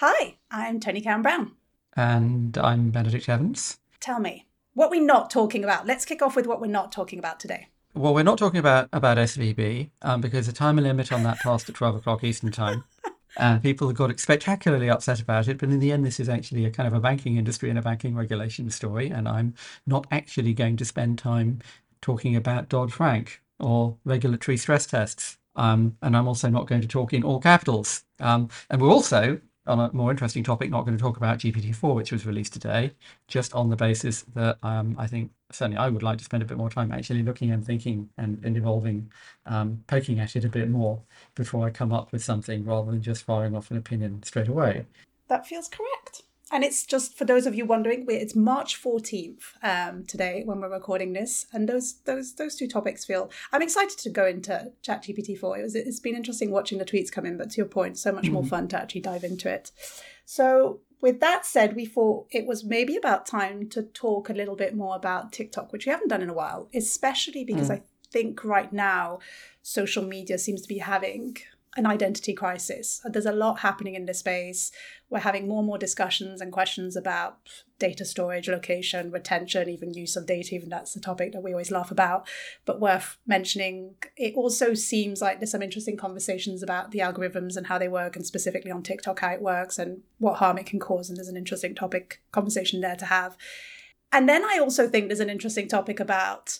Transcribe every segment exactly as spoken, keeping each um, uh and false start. Hi, I'm Tony Cowan-Brown. And I'm Benedict Evans. Tell me, what we're not talking about. Let's kick off with what we're not talking about today. Well, we're not talking about, about S V B um, because the time limit on that passed at twelve o'clock Eastern time. Uh, people got spectacularly upset about it. But in the end, this is actually a kind of a banking industry and a banking regulation story. And I'm not actually going to spend time talking about Dodd-Frank or regulatory stress tests. Um, and I'm also not going to talk in all capitals. Um, and we're also, on a more interesting topic, not going to talk about G P T four, which was released today, just on the basis that um, I think certainly I would like to spend a bit more time actually looking and thinking and, and evolving, um, poking at it a bit more before I come up with something rather than just firing off an opinion straight away. That feels correct. And it's just for those of you wondering, it's March fourteenth um, today when we're recording this. And those those those two topics feel... I'm excited to go into ChatGPT four. It was, it's been interesting watching the tweets come in, but to your point, so much more fun to actually dive into it. So with that said, we thought it was maybe about time to talk a little bit more about TikTok, which we haven't done in a while, especially because mm. I think right now social media seems to be having... an identity crisis. There's a lot happening in this space. We're having more and more discussions and questions about data storage, location, retention, even use of data, even that's the topic that we always laugh about, but worth mentioning. It also seems like there's some interesting conversations about the algorithms and how they work, and specifically on TikTok, how it works and what harm it can cause. And there's an interesting topic conversation there to have. And then I also think there's an interesting topic about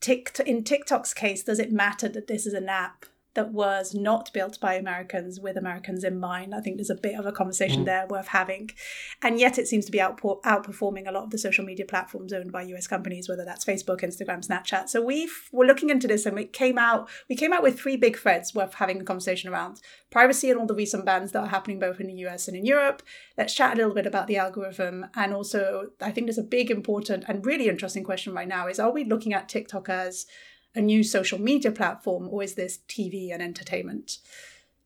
TikTok. In TikTok's case, does it matter that this is an app that was not built by Americans with Americans in mind? I think there's a bit of a conversation mm. there worth having. And yet it seems to be outpour- outperforming a lot of the social media platforms owned by U S companies, whether that's Facebook, Instagram, Snapchat. So we've, we're looking into this, and we came out we came out with three big threads worth having a conversation around. Privacy and all the recent bans that are happening both in the U S and in Europe. Let's chat a little bit about the algorithm. And also, I think there's a big, important and really interesting question right now is, are we looking at TikTok as a new social media platform, or is this T V and entertainment?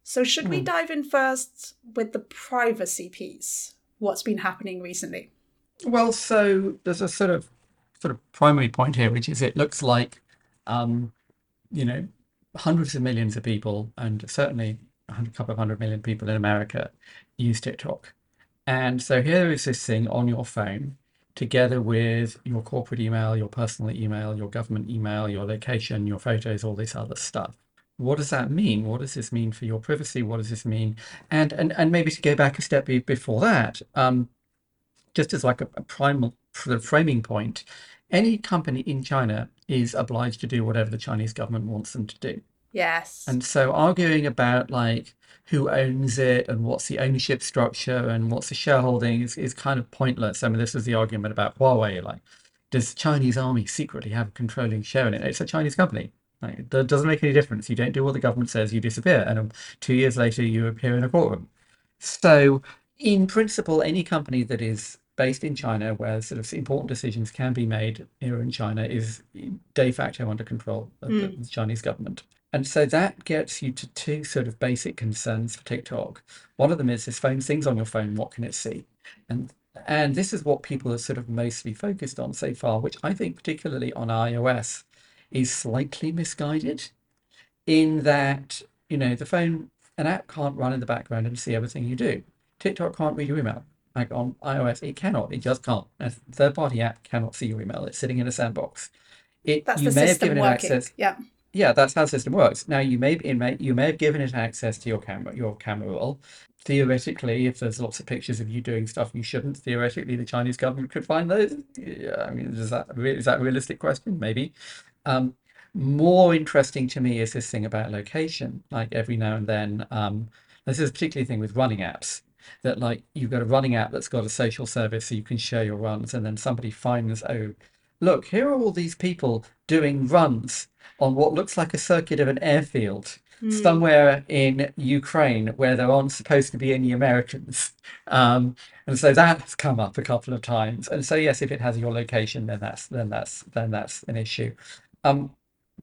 So should mm. we dive in first with the privacy piece? What's been happening recently? Well, so there's a sort of sort of primary point here, which is it looks like, um, you know, hundreds of millions of people, and certainly a couple of hundred million people in America use TikTok. And so here is this thing on your phone, together with your corporate email, your personal email, your government email, your location, your photos, all this other stuff. What does that mean? What does this mean for your privacy? What does this mean? And and, and maybe to go back a step before that, um, just as like a, a primal sort of framing point, any company in China is obliged to do whatever the Chinese government wants them to do. Yes. And so arguing about like who owns it and what's the ownership structure and what's the shareholding is, is kind of pointless. I mean, this is the argument about Huawei. Like, does the Chinese army secretly have a controlling share in it? It's a Chinese company. Like, that doesn't make any difference. You don't do what the government says, you disappear. And um, two years later, you appear in a courtroom. So in principle, any company that is based in China, where sort of important decisions can be made here in China, is de facto under control of mm. the Chinese government. And so that gets you to two sort of basic concerns for TikTok. One of them is this phone things on your phone, what can it see? And and this is what people are sort of mostly focused on so far, which I think particularly on iOS is slightly misguided in that, you know, the phone, an app can't run in the background and see everything you do. TikTok can't read your email. Like on iOS, it cannot, it just can't. A third-party app cannot see your email. It's sitting in a sandbox. It, That's you the may system have given working. It access. Yeah. Yeah, that's how the system works. Now, you may it may you may have given it access to your camera, your camera roll. Theoretically, if there's lots of pictures of you doing stuff you shouldn't, theoretically, the Chinese government could find those. Yeah, I mean, is that is that a realistic question? Maybe. Um, more interesting to me is this thing about location. Like every now and then, um, this is a particular thing with running apps. That like you've got a running app that's got a social service, so you can share your runs, and then somebody finds, oh, look, here are all these people doing runs on what looks like a circuit of an airfield mm. somewhere in Ukraine where there aren't supposed to be any Americans. Um, and so that's come up a couple of times. And so, yes, if it has your location, then that's then that's then that's an issue. Um,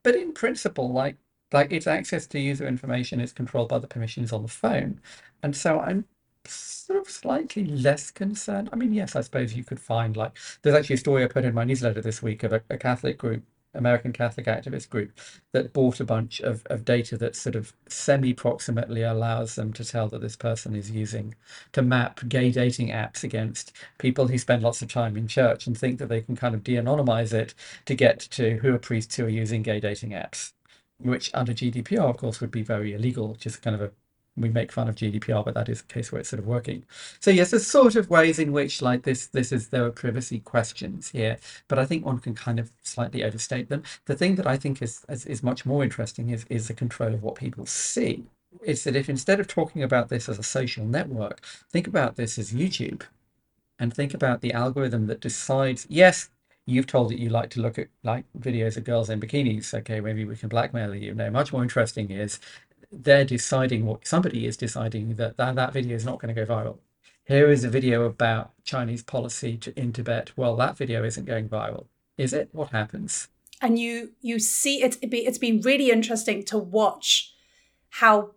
but in principle, like like its access to user information is controlled by the permissions on the phone. And so I'm sort of slightly less concerned. I mean, yes, I suppose you could find like, there's actually a story I put in my newsletter this week of a, a Catholic group American Catholic activist group that bought a bunch of, of data that sort of semi-proximately allows them to tell that this person is using, to map gay dating apps against people who spend lots of time in church and think that they can kind of de-anonymize it to get to who are priests who are using gay dating apps, which under G D P R, of course, would be very illegal, which is kind of a, we make fun of G D P R, but that is a case where it's sort of working. So yes, there's sort of ways in which like this, this is, there are privacy questions here, but I think one can kind of slightly overstate them. The thing that I think is is, is much more interesting is, is the control of what people see. It's that if instead of talking about this as a social network, think about this as YouTube and think about the algorithm that decides, yes, you've told it you like to look at like videos of girls in bikinis. Okay, maybe we can blackmail you. No, much more interesting is, they're deciding what somebody is deciding that, that that video is not going to go viral. Here is a video about Chinese policy to, in Tibet. Well, that video isn't going viral, is it? What happens? And you you see it, it be, it's been really interesting to watch how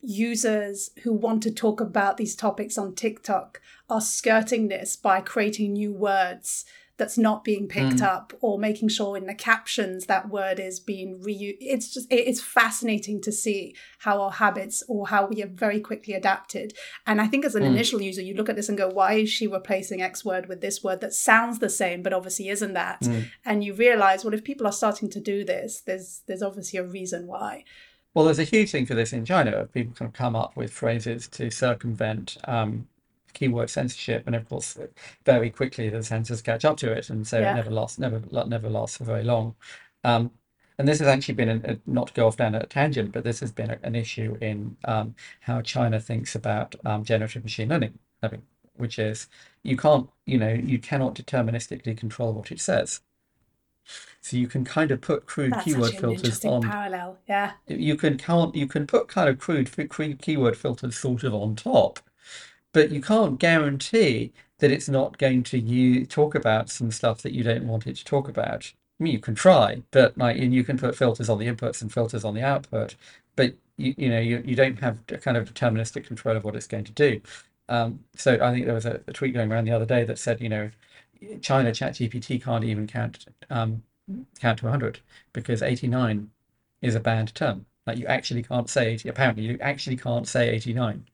users who want to talk about these topics on TikTok are skirting this by creating new words that's not being picked mm. up, or making sure in the captions that word is being reused. It's just, it's fascinating to see how our habits or how we are very quickly adapted. And I think as an mm. initial user, you look at this and go, why is she replacing X word with this word that sounds the same, but obviously isn't that? Mm. And you realize, well, if people are starting to do this, there's there's obviously a reason why. Well, there's a huge thing for this in China, of people kind of come up with phrases to circumvent um, keyword censorship, and of course very quickly the censors catch up to it, and so yeah. it never lasts never never lasts for very long, um and this has actually been a, a, not to go off down a tangent, but this has been a, an issue in um how China thinks about um generative machine learning, which is you can't you know you cannot deterministically control what it says. So you can kind of put crude That's keyword an filters on parallel yeah you can can't you can put kind of crude, crude keyword filters sort of on top, but you can't guarantee that it's not going to you talk about some stuff that you don't want it to talk about. I mean, you can try, but like, and you can put filters on the inputs and filters on the output, but you, you know, you, you don't have a kind of deterministic control of what it's going to do. Um, so I think there was a, a tweet going around the other day that said, you know, China ChatGPT can't even count um, count to one hundred because eighty-nine is a banned term. Like, you actually can't say eighty. Apparently, you actually can't say eighty-nine.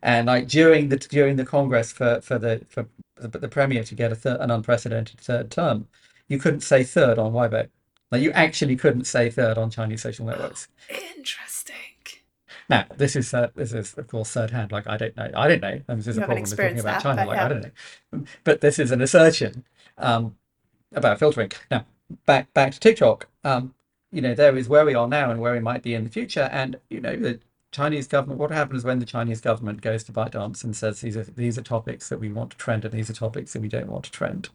And like during the during the Congress for for the for the, the premier to get a third, an unprecedented third term, you couldn't say third on Weibo. Like, you actually couldn't say third on Chinese social networks. Oh, interesting. Now this is uh, this is of course third hand. Like, I don't know. I don't know. I mean, this is you a problem with talking about that, China. Like yeah. I don't know. But this is an assertion um, about filtering. Now back back to TikTok. Um, you know, there is where we are now and where we might be in the future, and you know the Chinese government, what happens when the Chinese government goes to ByteDance and says, these are these are topics that we want to trend and these are topics that we don't want to trend?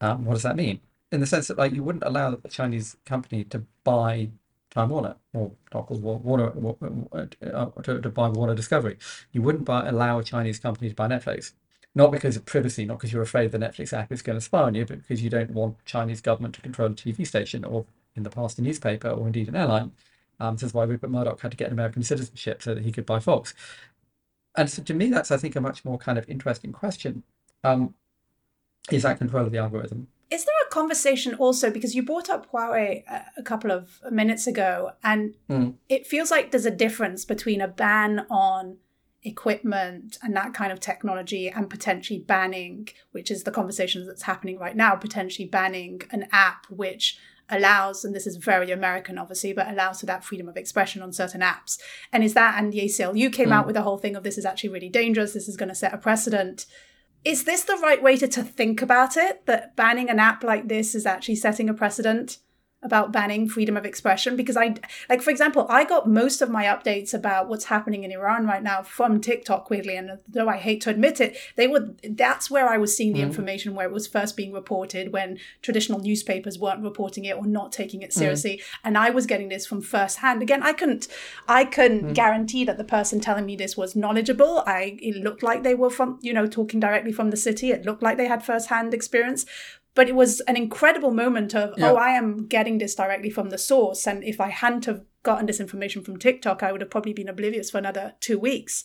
Um, what does that mean? In the sense that, like, you wouldn't allow a Chinese company to buy Time Warner or Warner, to, to buy Warner Discovery. You wouldn't buy, allow a Chinese company to buy Netflix, not because of privacy, not because you're afraid the Netflix app is going to spy on you, but because you don't want Chinese government to control a T V station, or in the past a newspaper, or indeed an airline. Um, this is why Rupert Murdoch had to get an American citizenship so that he could buy Fox. And so to me, that's, I think, a much more kind of interesting question. Um, is that control of the algorithm? Is there a conversation also, because you brought up Huawei a couple of minutes ago, and mm. it feels like there's a difference between a ban on equipment and that kind of technology and potentially banning, which is the conversation that's happening right now, potentially banning an app which allows, and this is very American obviously, but allows for that freedom of expression on certain apps. And is that, and the A C L U came mm. out with the whole thing of, this is actually really dangerous, this is going to set a precedent. Is this the right way to, to think about it, that banning an app like this is actually setting a precedent about banning freedom of expression? Because I, like, for example, I got most of my updates about what's happening in Iran right now from TikTok, weirdly, and though I hate to admit it, they were, that's where I was seeing the mm. information, where it was first being reported when traditional newspapers weren't reporting it or not taking it seriously. Mm. And I was getting this from firsthand. Again, I couldn't, I couldn't mm. guarantee that the person telling me this was knowledgeable. I, it looked like they were from, you know, talking directly from the city. It looked like they had firsthand experience. But it was an incredible moment of, yeah. oh, I am getting this directly from the source. And if I hadn't have gotten this information from TikTok, I would have probably been oblivious for another two weeks.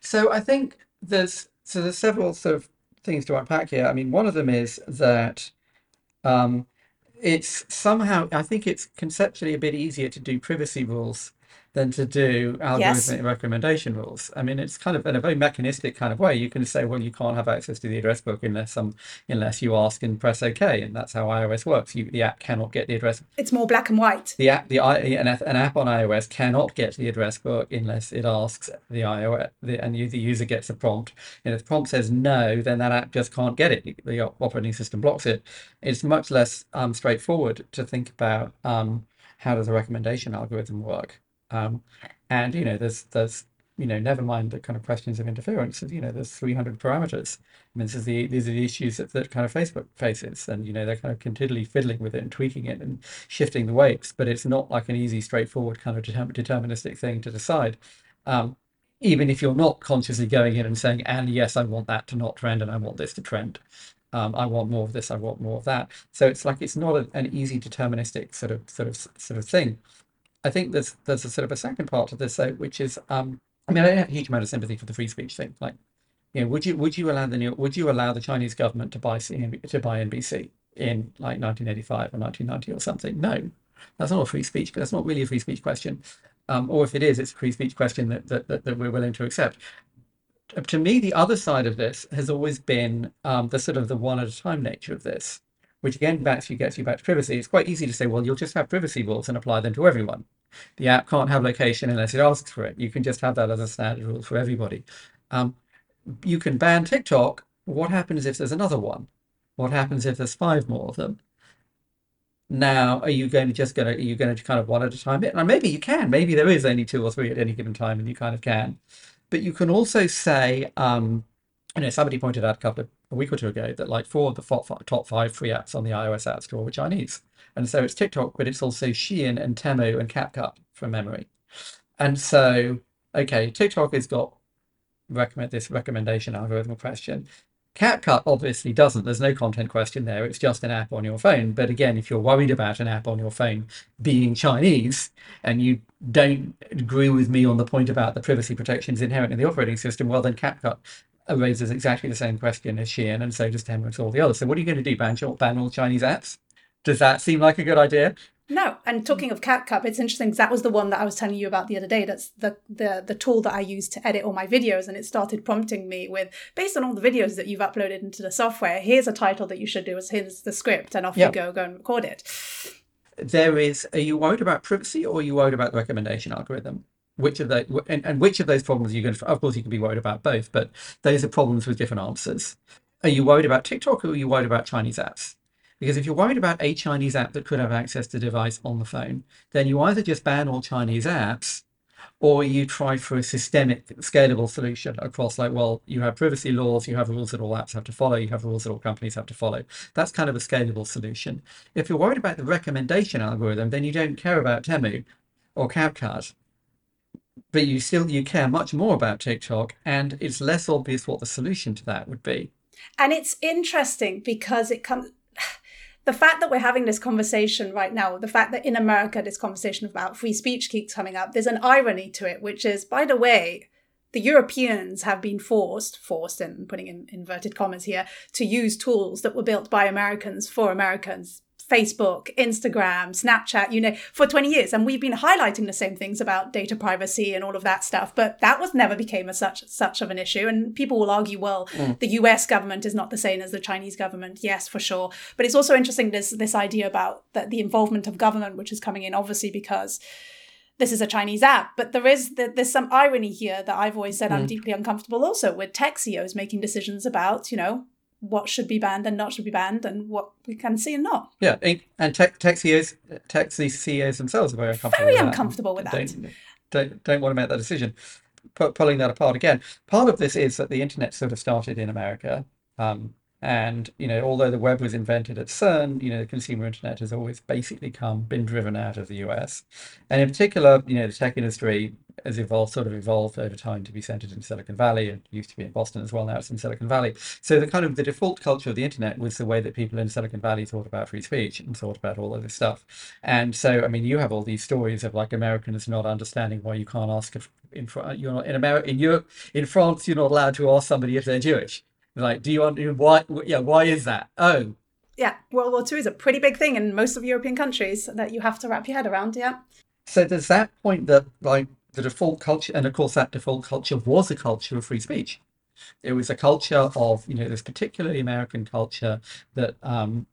So I think there's so there's several sort of things to unpack here. I mean, one of them is that um, it's somehow, I think it's conceptually a bit easier to do privacy rules than to do algorithmic yes. recommendation rules. I mean, it's kind of in a very mechanistic kind of way. You can say, well, you can't have access to the address book unless some, unless you ask and press OK, and that's how iOS works. You, the app cannot get the address. It's more black and white. The app, the an app on iOS cannot get the address book unless it asks the iOS, the, and you, the user gets a prompt. And if the prompt says no, then that app just can't get it. The operating system blocks it. It's much less um, straightforward to think about um, how does a recommendation algorithm work. Um, and, you know, there's, there's, you know, never mind the kind of questions of interference, you know, there's three hundred parameters. I mean, this is the, these are the issues that, that kind of Facebook faces, and, you know, they're kind of continually fiddling with it and tweaking it and shifting the weights, but it's not like an easy, straightforward kind of deterministic thing to decide. Um, even if you're not consciously going in and saying, and yes, I want that to not trend, and I want this to trend. Um, I want more of this, I want more of that. So it's like, it's not a, an easy deterministic sort of, sort of, sort of thing. I think there's there's a sort of a second part to this, though, which is um, I mean, I don't have a huge amount of sympathy for the free speech thing. Like, you know, would you would you allow the new, would you allow the Chinese government to buy to buy N B C in like nineteen eighty-five or nineteen ninety or something? No, that's not a free speech. That's not really a free speech question. Um, or if it is, it's a free speech question that that that, that we're willing to accept. To me, the other side of this has always been um, the sort of the one at a time nature of this, which again gets you gets you back to privacy. It's quite easy to say, well, you'll just have privacy rules and apply them to everyone. The app can't have location unless it asks for it. You can just have that as a standard rule for everybody. Um, you can ban TikTok. What happens if there's another one? What happens if there's five more of them? Now, are you going to just going to, are you going to kind of one at a time? And maybe you can. Maybe there is only two or three at any given time, and you kind of can. But you can also say, um, you know, somebody pointed out a couple of a week or two ago that like four of the top five free apps on the iOS App Store were Chinese. And so it's TikTok, but it's also Shein and Temu and CapCut from memory. And so, okay, TikTok has got recommend this recommendation algorithm question. CapCut obviously doesn't. There's no content question there. It's just an app on your phone. But again, if you're worried about an app on your phone being Chinese and you don't agree with me on the point about the privacy protections inherent in the operating system, well, then CapCut raises exactly the same question as Shein, and so does Temu and all the others. So what are you going to do, ban, ban all Chinese apps? Does that seem like a good idea? No. And talking of CapCut, it's interesting because that was the one that I was telling you about the other day. That's the, the the tool that I use to edit all my videos. And it started prompting me with, based on all the videos that you've uploaded into the software, here's a title that you should do, here's the script, and off yep. you go, go and record it. There is, are you worried about privacy or are you worried about the recommendation algorithm? Which of those, and, and which of those problems are you going to, of course, you can be worried about both, but those are problems with different answers. Are you worried about TikTok or are you worried about Chinese apps? Because if you're worried about a Chinese app that could have access to device on the phone, then you either just ban all Chinese apps or you try for a systemic, scalable solution across like, well, you have privacy laws, you have rules that all apps have to follow, you have rules that all companies have to follow. That's kind of a scalable solution. If you're worried about the recommendation algorithm, then you don't care about Temu or CapCut. But you still, you care much more about TikTok, and it's less obvious what the solution to that would be. And it's interesting because it comes, the fact that we're having this conversation right now, the fact that in America, this conversation about free speech keeps coming up, there's an irony to it, which is, by the way, the Europeans have been forced, forced and putting in inverted commas here, to use tools that were built by Americans for Americans. Facebook, Instagram, Snapchat, you know, for twenty years. And we've been highlighting the same things about data privacy and all of that stuff. But that was never became a such such of an issue. And people will argue, well, mm. the U S government is not the same as the Chinese government. Yes, for sure. But it's also interesting, this, this idea about that the involvement of government, which is coming in, obviously, because this is a Chinese app. But there is there's some irony here that I've always said mm. I'm deeply uncomfortable also with tech C E Os making decisions about, you know, what should be banned and not should be banned and what we can see and not. Yeah, and tech, tech C E Os, tech C E Os themselves are very uncomfortable very with uncomfortable that. Very uncomfortable with that. Don't, don't, don't want to make that decision. P- pulling that apart again. Part of this is that the internet sort of started in America. Um, and, you know, although the web was invented at CERN, you know, the consumer internet has always basically come, been driven out of the U S. And in particular, you know, the tech industry has evolved, sort of evolved over time to be centered in Silicon Valley. It used to be in Boston as well, now it's in Silicon Valley. So the kind of the default culture of the internet was the way that people in Silicon Valley thought about free speech and thought about all of this stuff. And so, I mean, you have all these stories of like Americans not understanding why you can't ask if in you're not in America, in Europe, in France, you're not allowed to ask somebody if they're Jewish. Like, do you want, why, yeah, why is that? Oh, yeah, World War Two is a pretty big thing in most of European countries that you have to wrap your head around. Yeah. So there's that point that, like, the default culture, and of course that default culture was a culture of free speech. It was a culture of, you know, this particularly American culture that, um,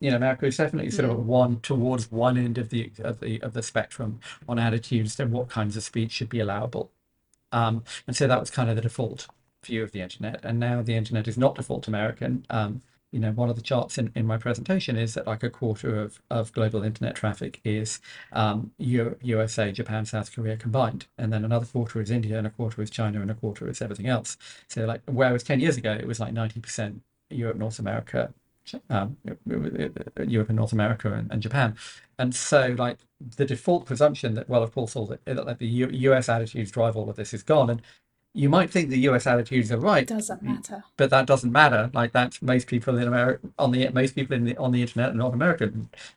you know, America is definitely sort of one towards one end of the of the of the spectrum on attitudes to what kinds of speech should be allowable, um, and so that was kind of the default view of the internet. And now the internet is not default American. Um, you know, one of the charts in, in my presentation is that like a quarter of, of global internet traffic is um, U- USA, Japan, South Korea combined. And then another quarter is India, and a quarter is China, and a quarter is everything else. So like, whereas ten years ago, it was like ninety percent Europe, North America, um, Europe and North America and, and Japan. And so like the default presumption that, well, of course, all the, that the U S attitudes drive all of this is gone. And you might think the U S attitudes are right. It doesn't matter. But that doesn't matter. Like that's most people in America on the most people in the on the internet and North America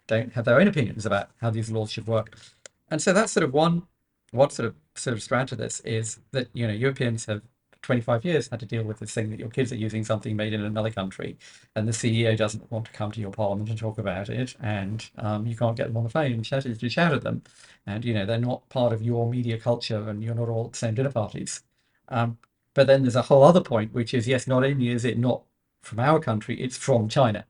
don't have their own opinions about how these laws should work. And so that's sort of one one sort of sort of strand to this is that, you know, Europeans have twenty-five years had to deal with this thing that your kids are using something made in another country, and the C E O doesn't want to come to your parliament and talk about it, and um, you can't get them on the phone and shout, you shout at them, and you know they're not part of your media culture, and you're not all at the same dinner parties. Um, but then there's a whole other point, which is, yes, not only is it not from our country, it's from China,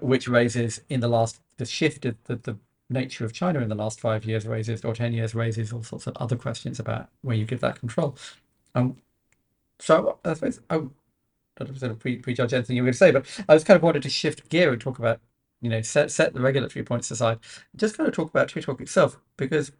which raises in the last, the shift of the, the nature of China in the last five years raises, or ten years raises all sorts of other questions about where you give that control. Um, so I suppose I don't sort of pre- prejudge anything you were going to say, but I was kind of wanted to shift gear and talk about, you know, set, set the regulatory points aside, just kind of talk about TikTok itself, because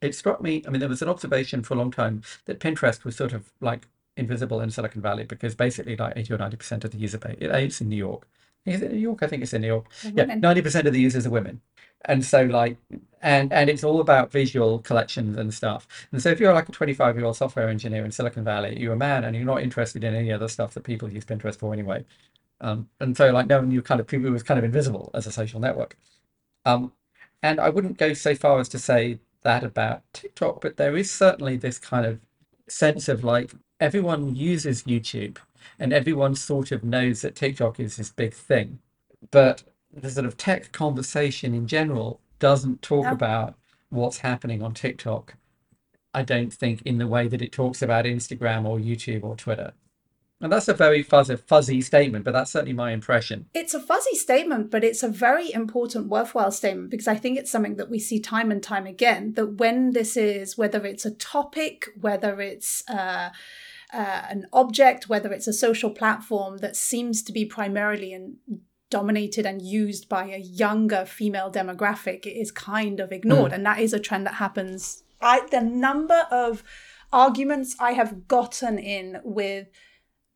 it struck me, I mean, there was an observation for a long time that Pinterest was sort of like invisible in Silicon Valley because basically like eighty or ninety percent of the user base, it's in New York. Is it New York? I think it's in New York. Yeah, ninety percent of the users are women. And so like, and, and it's all about visual collections and stuff. And so if you're like a twenty-five-year-old software engineer in Silicon Valley, you're a man and you're not interested in any other stuff that people use Pinterest for anyway. Um, and so like no one knew kind of, people was kind of invisible as a social network. Um, and I wouldn't go so far as to say that about TikTok, but there is certainly this kind of sense of like everyone uses YouTube and everyone sort of knows that TikTok is this big thing, but the sort of tech conversation in general doesn't talk no. about what's happening on TikTok, I don't think, in the way that it talks about Instagram or YouTube or Twitter. And that's a very fuzzy, fuzzy statement, but that's certainly my impression. It's a fuzzy statement, but it's a very important, worthwhile statement, because I think it's something that we see time and time again, that when this is, whether it's a topic, whether it's uh, uh, an object, whether it's a social platform that seems to be primarily in, dominated and used by a younger female demographic, it is kind of ignored. Mm. And that is a trend that happens. I, the number of arguments I have gotten in with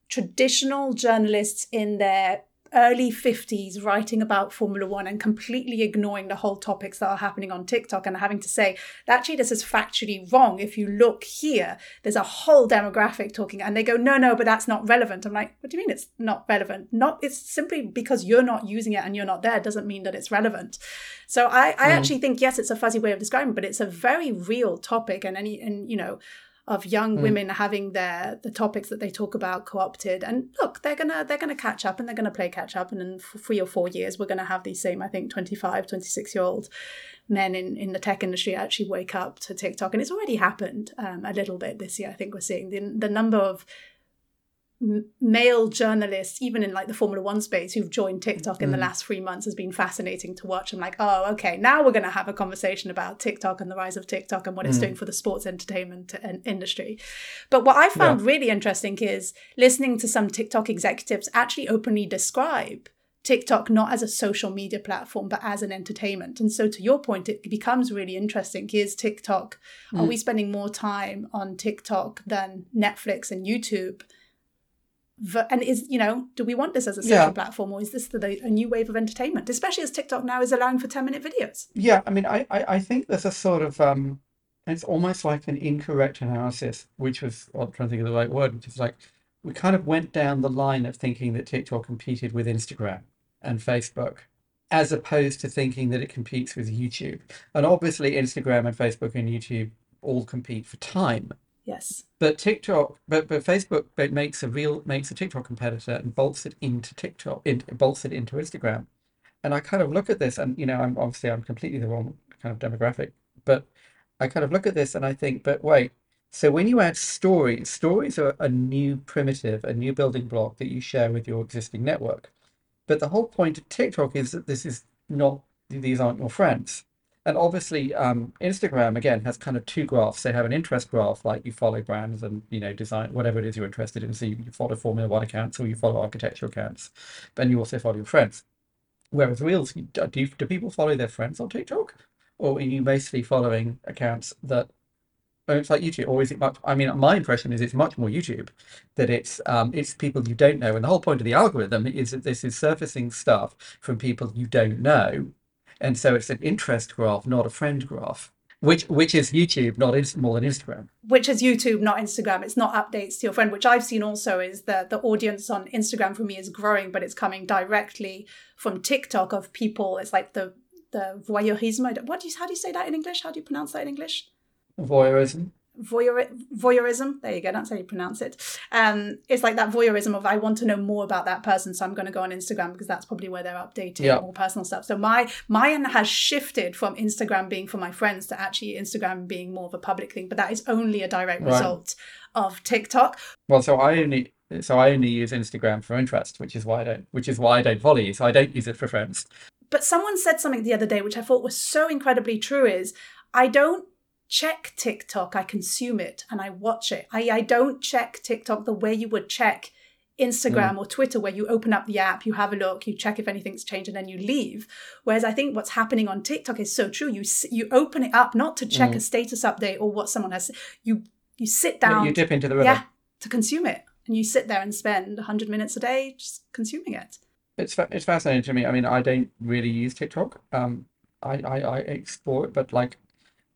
traditional journalists in their early fifties writing about Formula One and completely ignoring the whole topics that are happening on TikTok and having to say, actually, this is factually wrong. If you look here, there's a whole demographic talking and they go, no, no, but that's not relevant. I'm like, what do you mean it's not relevant? Not, it's simply because you're not using it and you're not there doesn't mean that it's relevant. So I, I mm-hmm. actually think, yes, it's a fuzzy way of describing it, but it's a very real topic and any, and you know, of young women mm. having their the topics that they talk about co-opted. And look, they're gonna they're gonna catch up and they're gonna play catch up, and in three or four years we're gonna have these same, I think, twenty-five, twenty-six year old men in, in the tech industry actually wake up to TikTok. And it's already happened um, a little bit this year. I think we're seeing the, the number of m- male journalists, even in like the Formula One space, who've joined TikTok mm. in the last three months has been fascinating to watch. I'm like, oh, okay, now we're gonna have a conversation about TikTok and the rise of TikTok and what mm. it's doing for the sports entertainment and industry. But what I found yeah. really interesting is listening to some TikTok executives actually openly describe TikTok not as a social media platform, but as an entertainment. And so to your point, it becomes really interesting. Is TikTok, mm. are we spending more time on TikTok than Netflix and YouTube? And is, you know, do we want this as a social yeah. platform, or is this the, the, a new wave of entertainment, especially as TikTok now is allowing for ten minute videos? Yeah, I mean, I, I, I think there's a sort of, um, it's almost like an incorrect analysis, which was, I'm trying to think of the right word, which is like, we kind of went down the line of thinking that TikTok competed with Instagram and Facebook, as opposed to thinking that it competes with YouTube. And obviously Instagram and Facebook and YouTube all compete for time. Yes. But TikTok, but, but Facebook but makes a real, makes a TikTok competitor and bolts it into TikTok, in, bolts it into Instagram. And I kind of look at this and, you know, I'm obviously I'm completely the wrong kind of demographic, but I kind of look at this and I think, but wait, so when you add stories, stories are a new primitive, a new building block that you share with your existing network. But the whole point of TikTok is that this is not, these aren't your friends. And obviously, um, Instagram, again, has kind of two graphs. They have an interest graph, like you follow brands and, you know, design, whatever it is you're interested in. So you, you follow Formula One accounts or you follow architectural accounts, and you also follow your friends. Whereas Reels, do, you, do people follow their friends on TikTok? Or are you mostly following accounts that, oh, it's like YouTube, or is it much, I mean, my impression is it's much more YouTube, that it's um, it's people you don't know. And the whole point of the algorithm is that this is surfacing stuff from people you don't know. And so it's an interest graph, not a friend graph, which which is YouTube, not Inst- more than Instagram. Which is YouTube, not Instagram. It's not updates to your friend, which I've seen also is that the audience on Instagram for me is growing, but it's coming directly from TikTok of people. It's like the the voyeurism. What do you, how do you say that in English? How do you pronounce that in English? Voyeurism. Voyeur, voyeurism. There you go. That's how you pronounce it. Um, it's like that voyeurism of I want to know more about that person, so I'm going to go on Instagram because that's probably where they're updating yeah. more personal stuff. So my mine has shifted from Instagram being for my friends to actually Instagram being more of a public thing. But that is only a direct right. result of TikTok. Well, so I only so I only use Instagram for interest, which is why I don't which is why I don't follow you. So I don't use it for friends. But someone said something the other day, which I thought was so incredibly true: is I don't. check TikTok, I consume it and I watch it. I, I don't check TikTok the way you would check Instagram mm. or Twitter, where you open up the app, you have a look, you check if anything's changed and then you leave. Whereas I think what's happening on TikTok is so true. You you open it up not to check mm. a status update or what someone has. You you sit down. You dip into the river. Yeah, to consume it. And you sit there and spend one hundred minutes a day just consuming it. It's fa- it's fascinating to me. I mean, I don't really use TikTok. Um, I, I, I explore it, but like,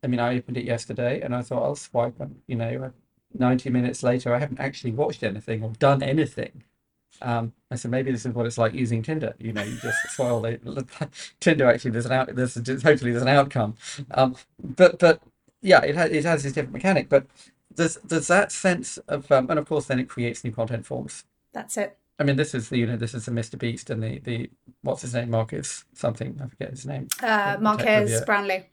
I mean, I opened it yesterday and I thought I'll swipe and, you know, ninety minutes later, I haven't actually watched anything or done anything. Um, I said, maybe this is what it's like using Tinder. You know, you just swirl it. Tinder, actually, there's an out, there's hopefully there's an outcome. Um, but, but yeah, it, ha- it has this different mechanic, but there's, there's that sense of, um, and of course, then it creates new content forms. That's it. I mean, this is the, you know, this is the Mister Beast and the, the what's his name, Marques something, I forget his name. Uh, Marques Brownlee.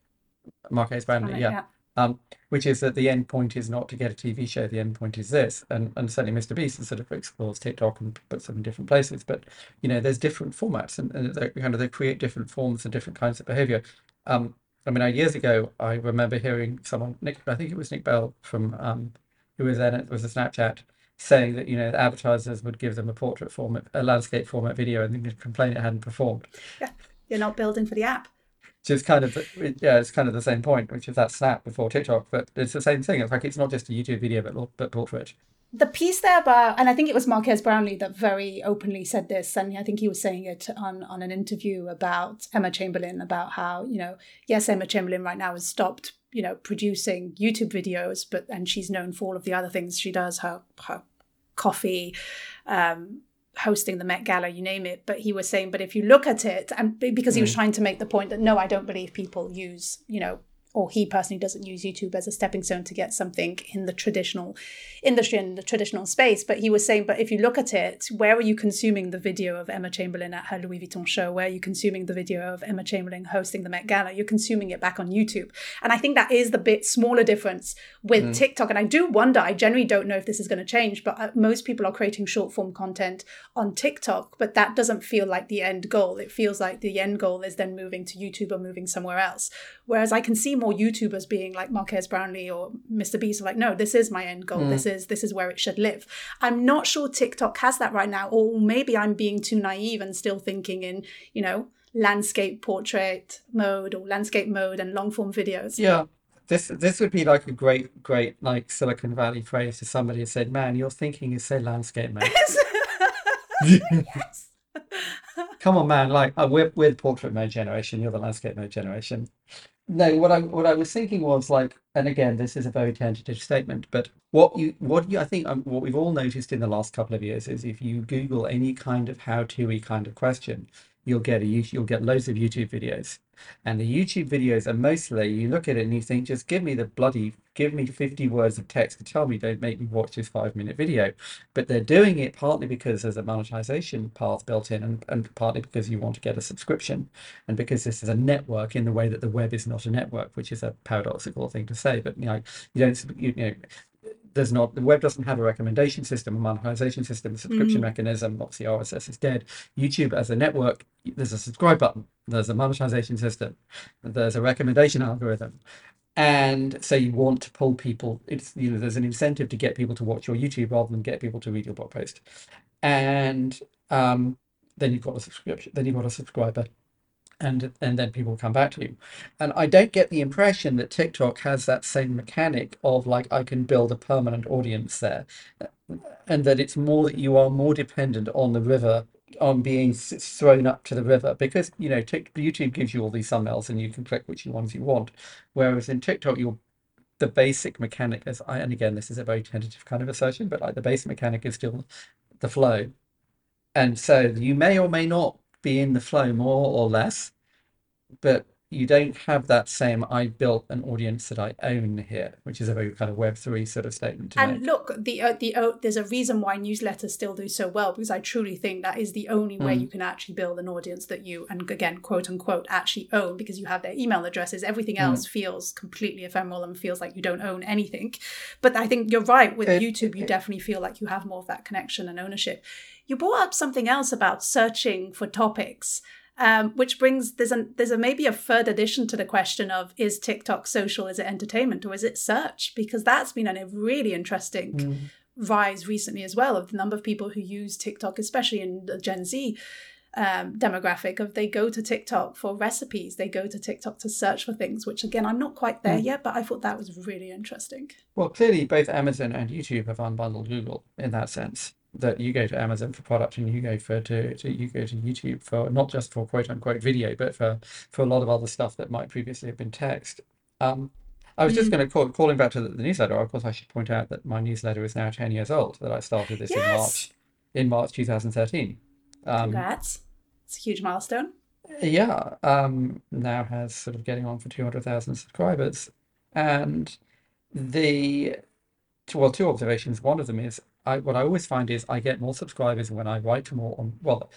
Marques Brownlee, yeah. yeah. Um, which is that the end point is not to get a T V show, the end point is this. And and certainly Mister Beast sort of explores TikTok and puts them in different places. But, you know, there's different formats and, and they kind of they create different forms and different kinds of behavior. Um, I mean, years ago, I remember hearing someone, Nick, I think it was Nick Bell from, um, who was then, it was a Snapchat, saying that, you know, the advertisers would give them a portrait format, a landscape format video and then they'd complain it hadn't performed. Yeah, you're not building for the app. Which is kind of, yeah, it's kind of the same point, which is that Snap before TikTok, but it's the same thing. It's like, it's not just a YouTube video, but, but portrait. The piece there about, and I think it was Marques Brownlee that very openly said this, and I think he was saying it on, on an interview about Emma Chamberlain, about how, you know, yes, Emma Chamberlain right now has stopped, you know, producing YouTube videos, but, and she's known for all of the other things she does, her, her coffee, um, hosting the Met Gala, you name it. But he was saying, but if you look at it, and because he was trying to make the point that, no, I don't believe people use, you know, or he personally doesn't use YouTube as a stepping stone to get something in the traditional industry and the traditional space. But he was saying, but if you look at it, where are you consuming the video of Emma Chamberlain at her Louis Vuitton show? Where are you consuming the video of Emma Chamberlain hosting the Met Gala? You're consuming it back on YouTube. And I think that is the bit smaller difference with mm. TikTok. And I do wonder, I generally don't know if this is going to change, but most people are creating short form content on TikTok, but that doesn't feel like the end goal. It feels like the end goal is then moving to YouTube or moving somewhere else. Whereas I can see more YouTubers being like Marques Brownlee or Mister Beast are like, no, this is my end goal. Mm. This is this is where it should live. I'm not sure TikTok has that right now, or maybe I'm being too naive and still thinking in, you know, landscape portrait mode or landscape mode and long form videos. Yeah, this this would be like a great, great like Silicon Valley phrase if somebody had said, man, your thinking is so landscape mode. Yes. Come on, man. Like oh, we're we're the portrait mode generation. You're the landscape mode generation. No, what I what I was thinking was like, and again, this is a very tentative statement, but what you what you I think um, what we've all noticed in the last couple of years is if you Google any kind of how-to-y kind of question, you'll get a you'll get loads of YouTube videos, and the YouTube videos are mostly, you look at it and you think, just give me the bloody give me fifty words of text to tell me, don't make me watch this five minute video. But they're doing it partly because there's a monetization path built in, and, and partly because you want to get a subscription, and because this is a network in the way that the web is not a network, which is a paradoxical thing to say, but you know, you don't you, you know there's not, the web doesn't have a recommendation system, a monetization system, a subscription mm. mechanism. Obviously R S S is dead. YouTube as a network, there's a subscribe button, there's a monetization system, there's a recommendation algorithm. And so you want to pull people, it's, you know, there's an incentive to get people to watch your YouTube rather than get people to read your blog post. And um, then you've got a subscription, then you've got a subscriber. And and then people come back to you. And I don't get the impression that TikTok has that same mechanic of like, I can build a permanent audience there, and that it's more that you are more dependent on the river, on being thrown up to the river, because, you know, YouTube gives you all these thumbnails and you can click which ones you want. Whereas in TikTok, you're the basic mechanic is, and again, this is a very tentative kind of assertion, but like the basic mechanic is still the flow. And so you may or may not be in the flow more or less, but you don't have that same I built an audience that I own here, which is a very kind of Web three sort of statement to and make. Look, the uh, the uh, there's a reason why newsletters still do so well, because I truly think that is the only way mm. you can actually build an audience that you, and again, quote unquote, actually own, because you have their email addresses. Everything else mm. feels completely ephemeral and feels like you don't own anything. But I think you're right with it, YouTube, you it, definitely feel like you have more of that connection and ownership. You brought up something else about searching for topics. Um, which brings, there's a, there's a maybe a third addition to the question of, is TikTok social, is it entertainment, or is it search? Because that's been a really interesting mm. rise recently as well, of the number of people who use TikTok, especially in the Gen Z um, demographic, of they go to TikTok for recipes, they go to TikTok to search for things, which again, I'm not quite there mm. yet, but I thought that was really interesting. Well, clearly both Amazon and YouTube have unbundled Google in that sense. That you go to Amazon for product, and you go for to, to you go to YouTube for not just for quote unquote video, but for for a lot of other stuff that might previously have been text. Um, I was mm. just going to call calling back to the, the newsletter. Of course, I should point out that my newsletter is now ten years old. That I started this yes. in March, in March twenty thirteen. Um, Congrats! It's a huge milestone. Yeah, um, now has sort of getting on for two hundred thousand subscribers, and the well, two observations. One of them is, I, what I always find is I get more subscribers when I write more on, well,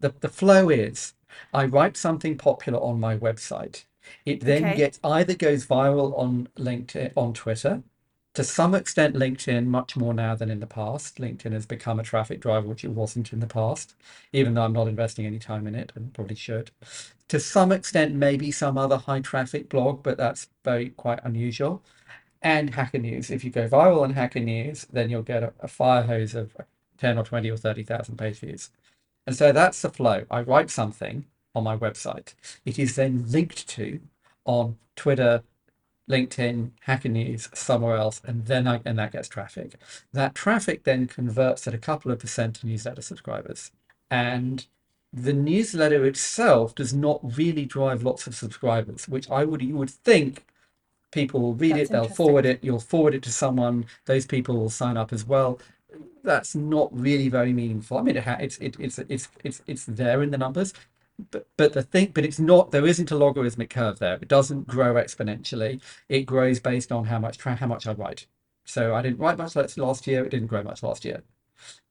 the, the flow is I write something popular on my website. It then okay. gets, either goes viral on LinkedIn, on Twitter, to some extent LinkedIn much more now than in the past. LinkedIn has become a traffic driver, which it wasn't in the past, even though I'm not investing any time in it and probably should. To some extent, maybe some other high traffic blog, but that's very quite unusual. And Hacker News. If you go viral on Hacker News, then you'll get a, a fire hose of ten or twenty or thirty thousand page views. And so that's the flow. I write something on my website. It is then linked to on Twitter, LinkedIn, Hacker News, somewhere else, and then I, and that gets traffic. That traffic then converts at a couple of percent to newsletter subscribers. And the newsletter itself does not really drive lots of subscribers, which I would you would think people will read that's it, they'll forward it, you'll forward it to someone, those people will sign up as well. That's not really very meaningful. I mean, it ha- it's it, it's it's it's it's there in the numbers, but but the thing, but it's not, there isn't a logarithmic curve there. It doesn't grow exponentially. It grows based on how much tra- how much I write. So I didn't write much last year, it didn't grow much last year.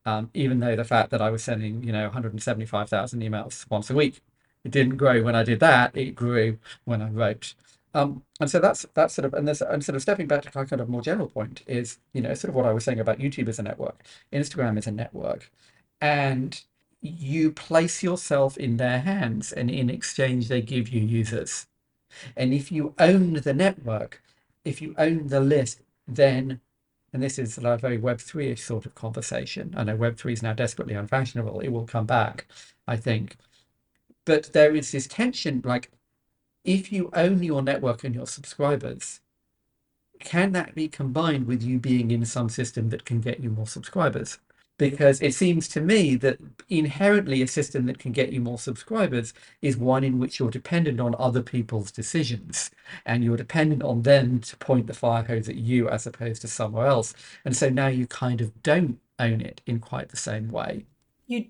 Um, even though the fact that I was sending, you know, one hundred seventy-five thousand emails once a week, it didn't grow when I did that, it grew when I wrote. Um, and so that's that's sort of, and this, and sort of stepping back to kind of a more general point is, you know, sort of what I was saying about YouTube as a network, Instagram is a network, and you place yourself in their hands, and in exchange they give you users. And if you own the network, if you own the list, then, and this is a very Web three-ish sort of conversation. I know Web three is now desperately unfashionable. It will come back, I think. But there is this tension, like, if you own your network and your subscribers, can that be combined with you being in some system that can get you more subscribers? Because it seems to me that inherently a system that can get you more subscribers is one in which you're dependent on other people's decisions, and you're dependent on them to point the fire hose at you as opposed to somewhere else. And so now you kind of don't own it in quite the same way. You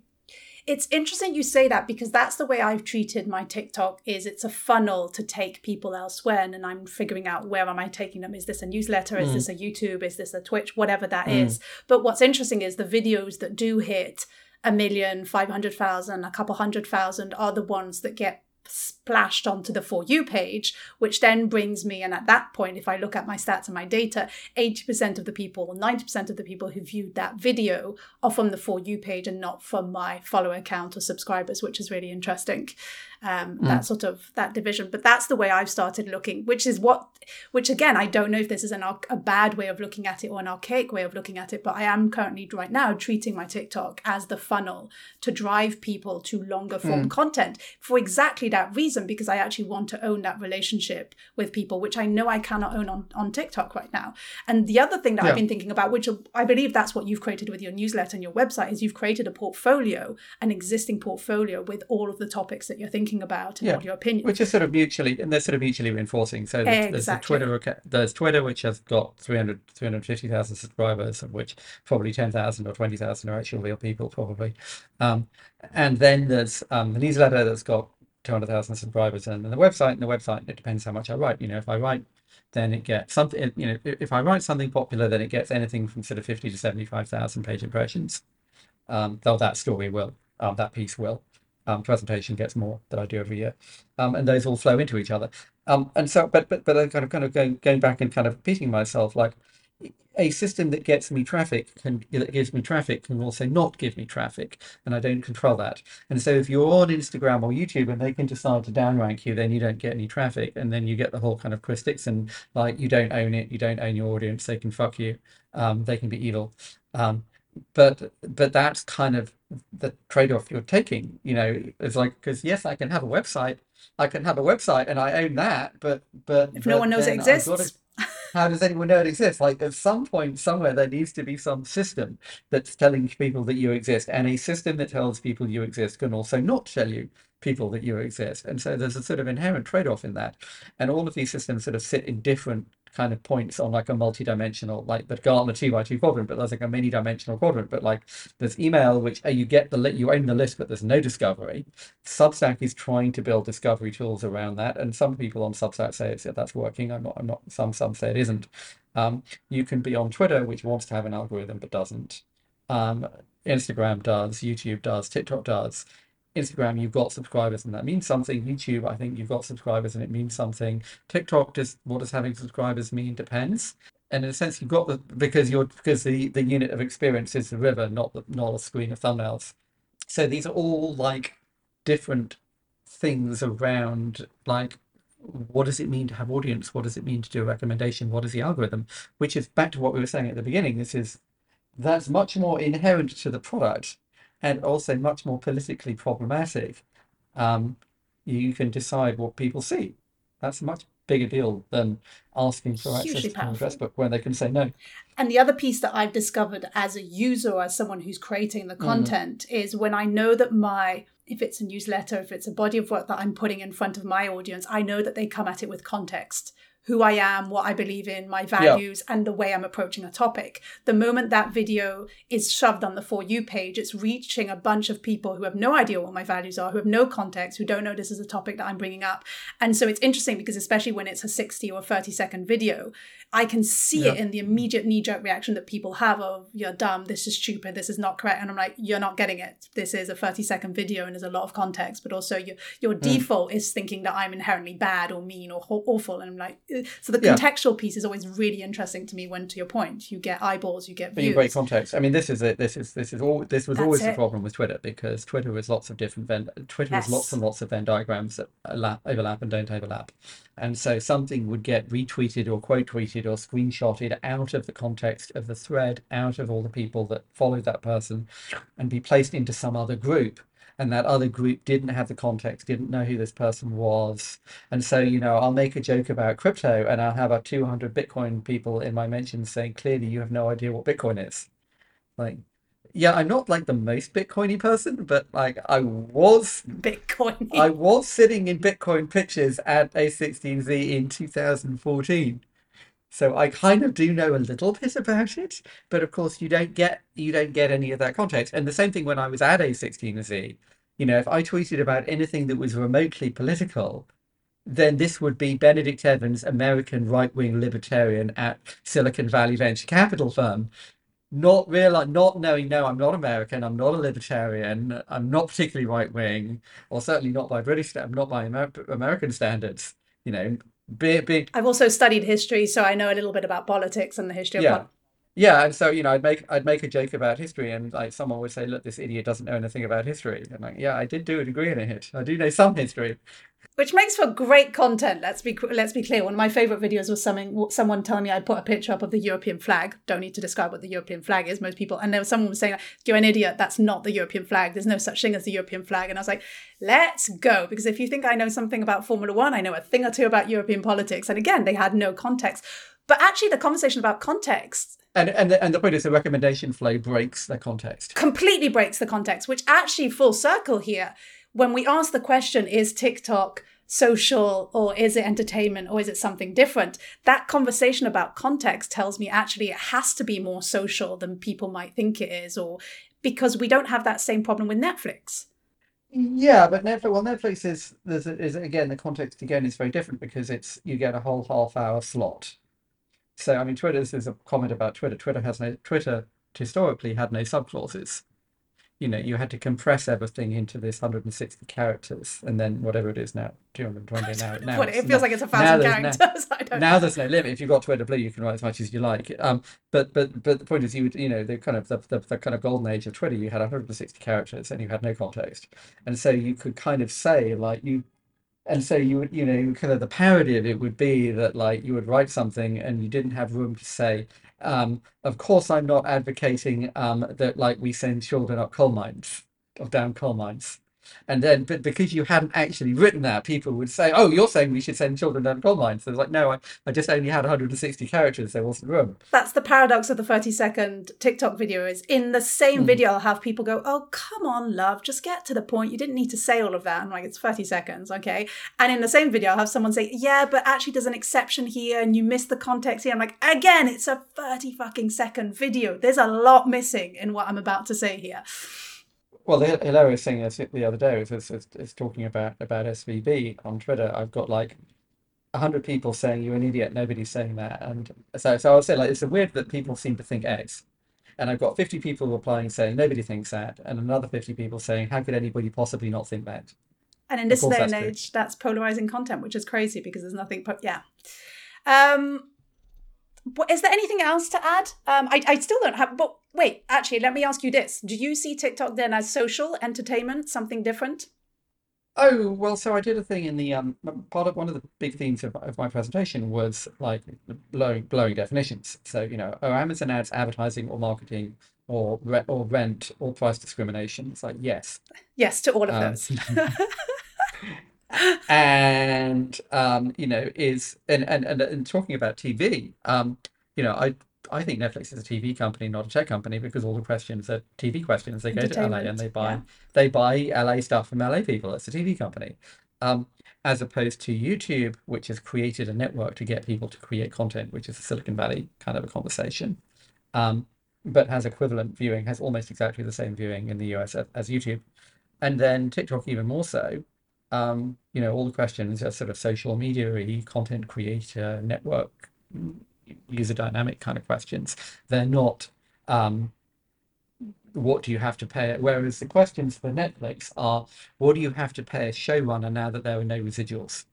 It's interesting you say that, because that's the way I've treated my TikTok. Is it's a funnel to take people elsewhere, and I'm figuring out where am I taking them? Is this a newsletter? Is mm. this a YouTube? Is this a Twitch? Whatever that mm. is. But what's interesting is the videos that do hit a million, five hundred thousand, a couple hundred thousand are the ones that get splashed onto the For You page, which then brings me, and at that point, if I look at my stats and my data, eighty percent of the people, or ninety percent of the people who viewed that video are from the For You page and not from my follower count or subscribers, which is really interesting. Um, mm. That sort of, that division. But that's the way I've started looking, which is what, which again, I don't know if this is an, a bad way of looking at it or an archaic way of looking at it, but I am currently right now treating my TikTok as the funnel to drive people to longer form mm. content for exactly that reason, because I actually want to own that relationship with people, which I know I cannot own on, on TikTok right now. And the other thing that yeah. I've been thinking about, which I believe that's what you've created with your newsletter and your website, is you've created a portfolio, an existing portfolio with all of the topics that you're thinking about and yeah. all your opinions. Which is sort of mutually, and they're sort of mutually reinforcing. So there's, exactly. there's, the Twitter, there's Twitter, which has got three hundred, three hundred fifty thousand subscribers, of which probably ten thousand or twenty thousand are actual real people, probably. Um, and then there's um, the newsletter that's got two hundred thousand subscribers, and the website, and the website, it depends how much I write. You know, if I write, then it gets something, you know, if I write something popular, then it gets anything from sort of fifty to seventy-five thousand page impressions. Um, though that story will, um, that piece will, um, presentation gets more that I do every year. Um, and those all flow into each other. Um, and so, but, but, but I'm kind of, kind of going, going back and kind of repeating myself, like a system that gets me traffic can, that gives me traffic can also not give me traffic, and I don't control that. And so if you're on Instagram or YouTube and they can decide to downrank you, then you don't get any traffic, and then you get the whole kind of Chris Dixon, like, you don't own it, you don't own your audience, they can fuck you, um, they can be evil. Um, but but that's kind of the trade-off you're taking, you know. It's like, because yes, I can have a website, I can have a website and I own that, but but if but no one knows it exists, how does anyone know it exists? Like, at some point somewhere there needs to be some system that's telling people that you exist, and a system that tells people you exist can also not tell you people that you exist. And so there's a sort of inherent trade-off in that, and all of these systems sort of sit in different kind of points on like a multi-dimensional, like the Gartner two by two quadrant, but there's like a many-dimensional quadrant. But like, there's email, which you get the li- you own the list, but there's no discovery. Substack is trying to build discovery tools around that, and some people on Substack say it's, that's working. I'm not. I'm not. Some some say it isn't. Um, you can be on Twitter, which wants to have an algorithm but doesn't. Um, Instagram does. YouTube does. TikTok does. Instagram, you've got subscribers and that means something. YouTube, I think you've got subscribers and it means something. TikTok, just what does having subscribers mean depends. And in a sense, you've got the, because you're, because the, the unit of experience is the river, not the, not a screen of thumbnails. So these are all like different things around, like, what does it mean to have audience? What does it mean to do a recommendation? What is the algorithm? Which is back to what we were saying at the beginning. This is, that's much more inherent to the product, and also much more politically problematic. Um, you can decide what people see. That's a much bigger deal than asking for access to an address book where they can say no. And the other piece that I've discovered as a user, as someone who's creating the content, mm. is when I know that my, if it's a newsletter, if it's a body of work that I'm putting in front of my audience, I know that they come at it with context. Who I am, what I believe in, my values, yeah. and the way I'm approaching a topic. The moment that video is shoved on the For You page, it's reaching a bunch of people who have no idea what my values are, who have no context, who don't know this is a topic that I'm bringing up. And so it's interesting because especially when it's a sixty or thirty second video, I can see yeah. it in the immediate knee-jerk reaction that people have of, you're dumb, this is stupid, this is not correct. And I'm like, you're not getting it. This is a thirty second video and there's a lot of context, but also your, your mm. default is thinking that I'm inherently bad or mean or ho- awful. And I'm like, so the contextual yeah. piece is always really interesting to me. When, to your point, you get eyeballs, you get views. But you break context. I mean, this is it. This is this is all. This was That's always it. The problem with Twitter, because Twitter is lots of different. Venn, Twitter yes. is lots and lots of Venn diagrams that overlap and don't overlap, and so something would get retweeted or quote tweeted or screenshotted out of the context of the thread, out of all the people that followed that person, and be placed into some other group. And that other group didn't have the context, didn't know who this person was. And so, you know, I'll make a joke about crypto and I'll have a two hundred Bitcoin people in my mentions saying, clearly you have no idea what Bitcoin is. Like, yeah, I'm not like the most Bitcoiny person, but like I was Bitcoin. I was sitting in Bitcoin pictures at A sixteen Z in two thousand fourteen. So I kind of do know a little bit about it, but of course you don't get you don't get any of that context. And the same thing when I was at A sixteen Z, you know, if I tweeted about anything that was remotely political, then this would be Benedict Evans, American right-wing libertarian at Silicon Valley venture capital firm, not real, not knowing, no, I'm not American, I'm not a libertarian, I'm not particularly right-wing, or certainly not by British, not by Amer- American standards, you know. Big, big. I've also studied history, so I know a little bit about politics and the history yeah. of politics. Yeah, and so, you know, I'd make I'd make a joke about history, and like someone would say, "Look, this idiot doesn't know anything about history." And like, yeah, I did do a degree in it. I do know some history, which makes for great content. Let's be let's be clear. One of my favorite videos was something someone telling me I put a picture up of the European flag. Don't need to describe what the European flag is. Most people, and there was someone was saying, "You're an idiot. That's not the European flag. There's no such thing as the European flag." And I was like, "Let's go!" Because if you think I know something about Formula One, I know a thing or two about European politics. And again, they had no context. But actually, the conversation about context. And and the, and the point is the recommendation flow breaks the context. Completely breaks the context, which actually full circle here, when we ask the question, is TikTok social or is it entertainment or is it something different? That conversation about context tells me actually it has to be more social than people might think it is, or because we don't have that same problem with Netflix. Yeah, but Netflix, well, Netflix is, there's a, is again, the context again is very different because it's you get a whole half hour slot. So, I mean, Twitter, this is a comment about Twitter. Twitter has no, Twitter historically had no subclauses. You know, you had to compress everything into this one hundred sixty characters and then whatever it is now, two hundred twenty now. now it feels now, like it's a thousand characters. No, I don't now know. There's no limit. If you've got Twitter Blue, you can write as much as you like. Um, but but but the point is, you would, you know, the kind of the, the, the kind of golden age of Twitter, you had one hundred sixty characters and you had no context. And so you could kind of say like you, And so you would, you know, kind of the parody of it would be that, like, you would write something and you didn't have room to say, um, of course, I'm not advocating um, that, like, we send children up coal mines or down coal mines. And then, but because you hadn't actually written that, people would say, oh, you're saying we should send children down coal mines. So it's like, no, I, I just only had one hundred sixty characters. There wasn't room. That's the paradox of the thirty second TikTok video is in the same mm. video, I'll have people go, oh, come on, love, just get to the point. You didn't need to say all of that. I'm like, it's thirty seconds. OK. And in the same video, I'll have someone say, yeah, but actually there's an exception here and you missed the context here. I'm like, again, it's a thirty fucking second video. There's a lot missing in what I'm about to say here. Well, the hilarious thing is the other day is, is, is talking about, about S V B on Twitter. I've got like one hundred people saying you're an idiot. Nobody's saying that. And so so I'll say, like, it's weird that people seem to think X. And I've got fifty people replying saying nobody thinks that. And another fifty people saying, how could anybody possibly not think that? And in this day and age, that's polarizing content, which is crazy because there's nothing. Po- yeah. Um, is there anything else to add? Um, I, I still don't have. But wait, actually, let me ask you this. Do you see TikTok then as social, entertainment, something different? Oh, well, so I did a thing in the, um, part of one of the big themes of, of my presentation was like blowing, blowing definitions. So, you know, oh, Amazon ads, advertising or marketing or, re- or rent or price discrimination. It's like, yes. Yes, to all of um, those. and, um, you know, is, and, and, and, and talking about T V, um, you know, I, I think Netflix is a T V company, not a tech company, because all the questions are T V questions. They go to L A and they buy yeah. they buy L A stuff from L A people. It's a T V company, um, as opposed to YouTube, which has created a network to get people to create content, which is a Silicon Valley kind of a conversation, um, but has equivalent viewing, has almost exactly the same viewing in the U S as, as YouTube. And then TikTok even more so. Um, you know, all the questions are sort of social media-y, content creator, network, user dynamic kind of questions. They're not um what do you have to pay, whereas the questions for Netflix are what do you have to pay a showrunner now that there are no residuals.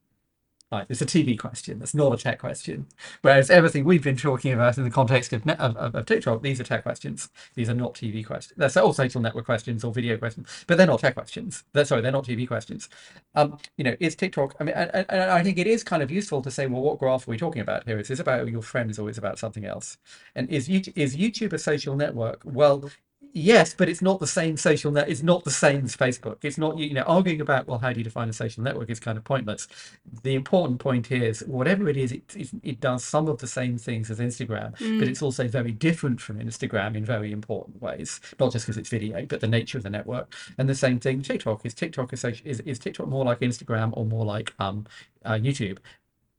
Right, it's a T V question, that's not a tech question, whereas everything we've been talking about in the context of of, of, of TikTok, these are tech questions, these are not T V questions. They're all social network questions or video questions, but they're not tech questions. They're sorry they're not T V questions. Um you know, is TikTok, I mean, and I, I think it is kind of useful to say, well, what graph are we talking about here? Is this about your friends or is it about something else? And is YouTube, is YouTube a social network? Well, yes, but it's not the same social net. It's not the same as Facebook. It's not, you know, arguing about, well, how do you define a social network is kind of pointless. The important point is, whatever it is, it, it, it does some of the same things as Instagram, mm. but it's also very different from Instagram in very important ways, not just because it's video, but the nature of the network. And the same thing, TikTok. Is TikTok, is, is TikTok more like Instagram or more like um, uh, YouTube?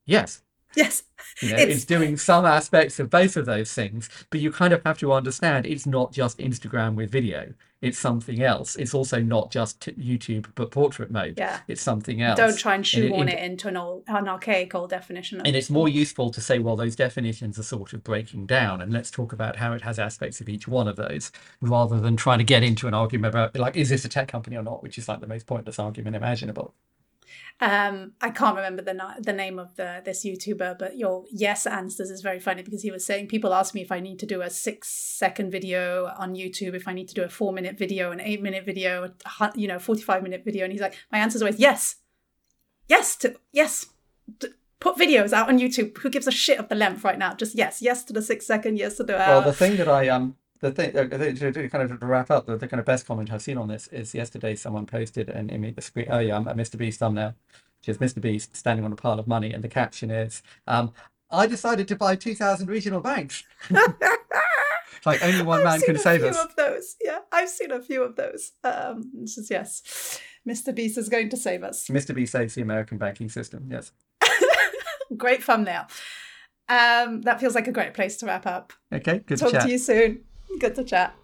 Yes. Yes. You know, it's... it's doing some aspects of both of those things, but you kind of have to understand it's not just Instagram with video. It's something else. It's also not just YouTube, but portrait mode. Yeah. It's something else. Don't try and shoehorn it, it, it into an, old, an archaic old definition. Of and it. It's more useful to say, well, those definitions are sort of breaking down, and let's talk about how it has aspects of each one of those, rather than trying to get into an argument about, like, is this a tech company or not, which is like the most pointless argument imaginable. Um, I can't remember the na- the name of the this YouTuber, but your yes answers is very funny, because he was saying, people ask me if I need to do a six second video on YouTube, if I need to do a four minute video, an eight minute video, you know, forty-five minute video. And he's like, my answer is always yes, yes, to yes. To- Put videos out on YouTube. Who gives a shit of the length right now? Just yes, yes to the six second, yes to the hour. Well, the thing that I, um, the thing, to kind of wrap up, the, the kind of best comment I've seen on this is yesterday someone posted an image, oh yeah, a Mister Beast thumbnail, which is Mister Beast standing on a pile of money, and the caption is, um, I decided to buy two thousand regional banks. It's like, only one I've man can save us. I've seen a few of those, yeah. I've seen a few of those. Um, this is, yes, Mister Beast is going to save us. Mister Beast saves the American banking system, yes. Great thumbnail. Um, that feels like a great place to wrap up. Okay, good to chat. Talk to you soon. Good to chat.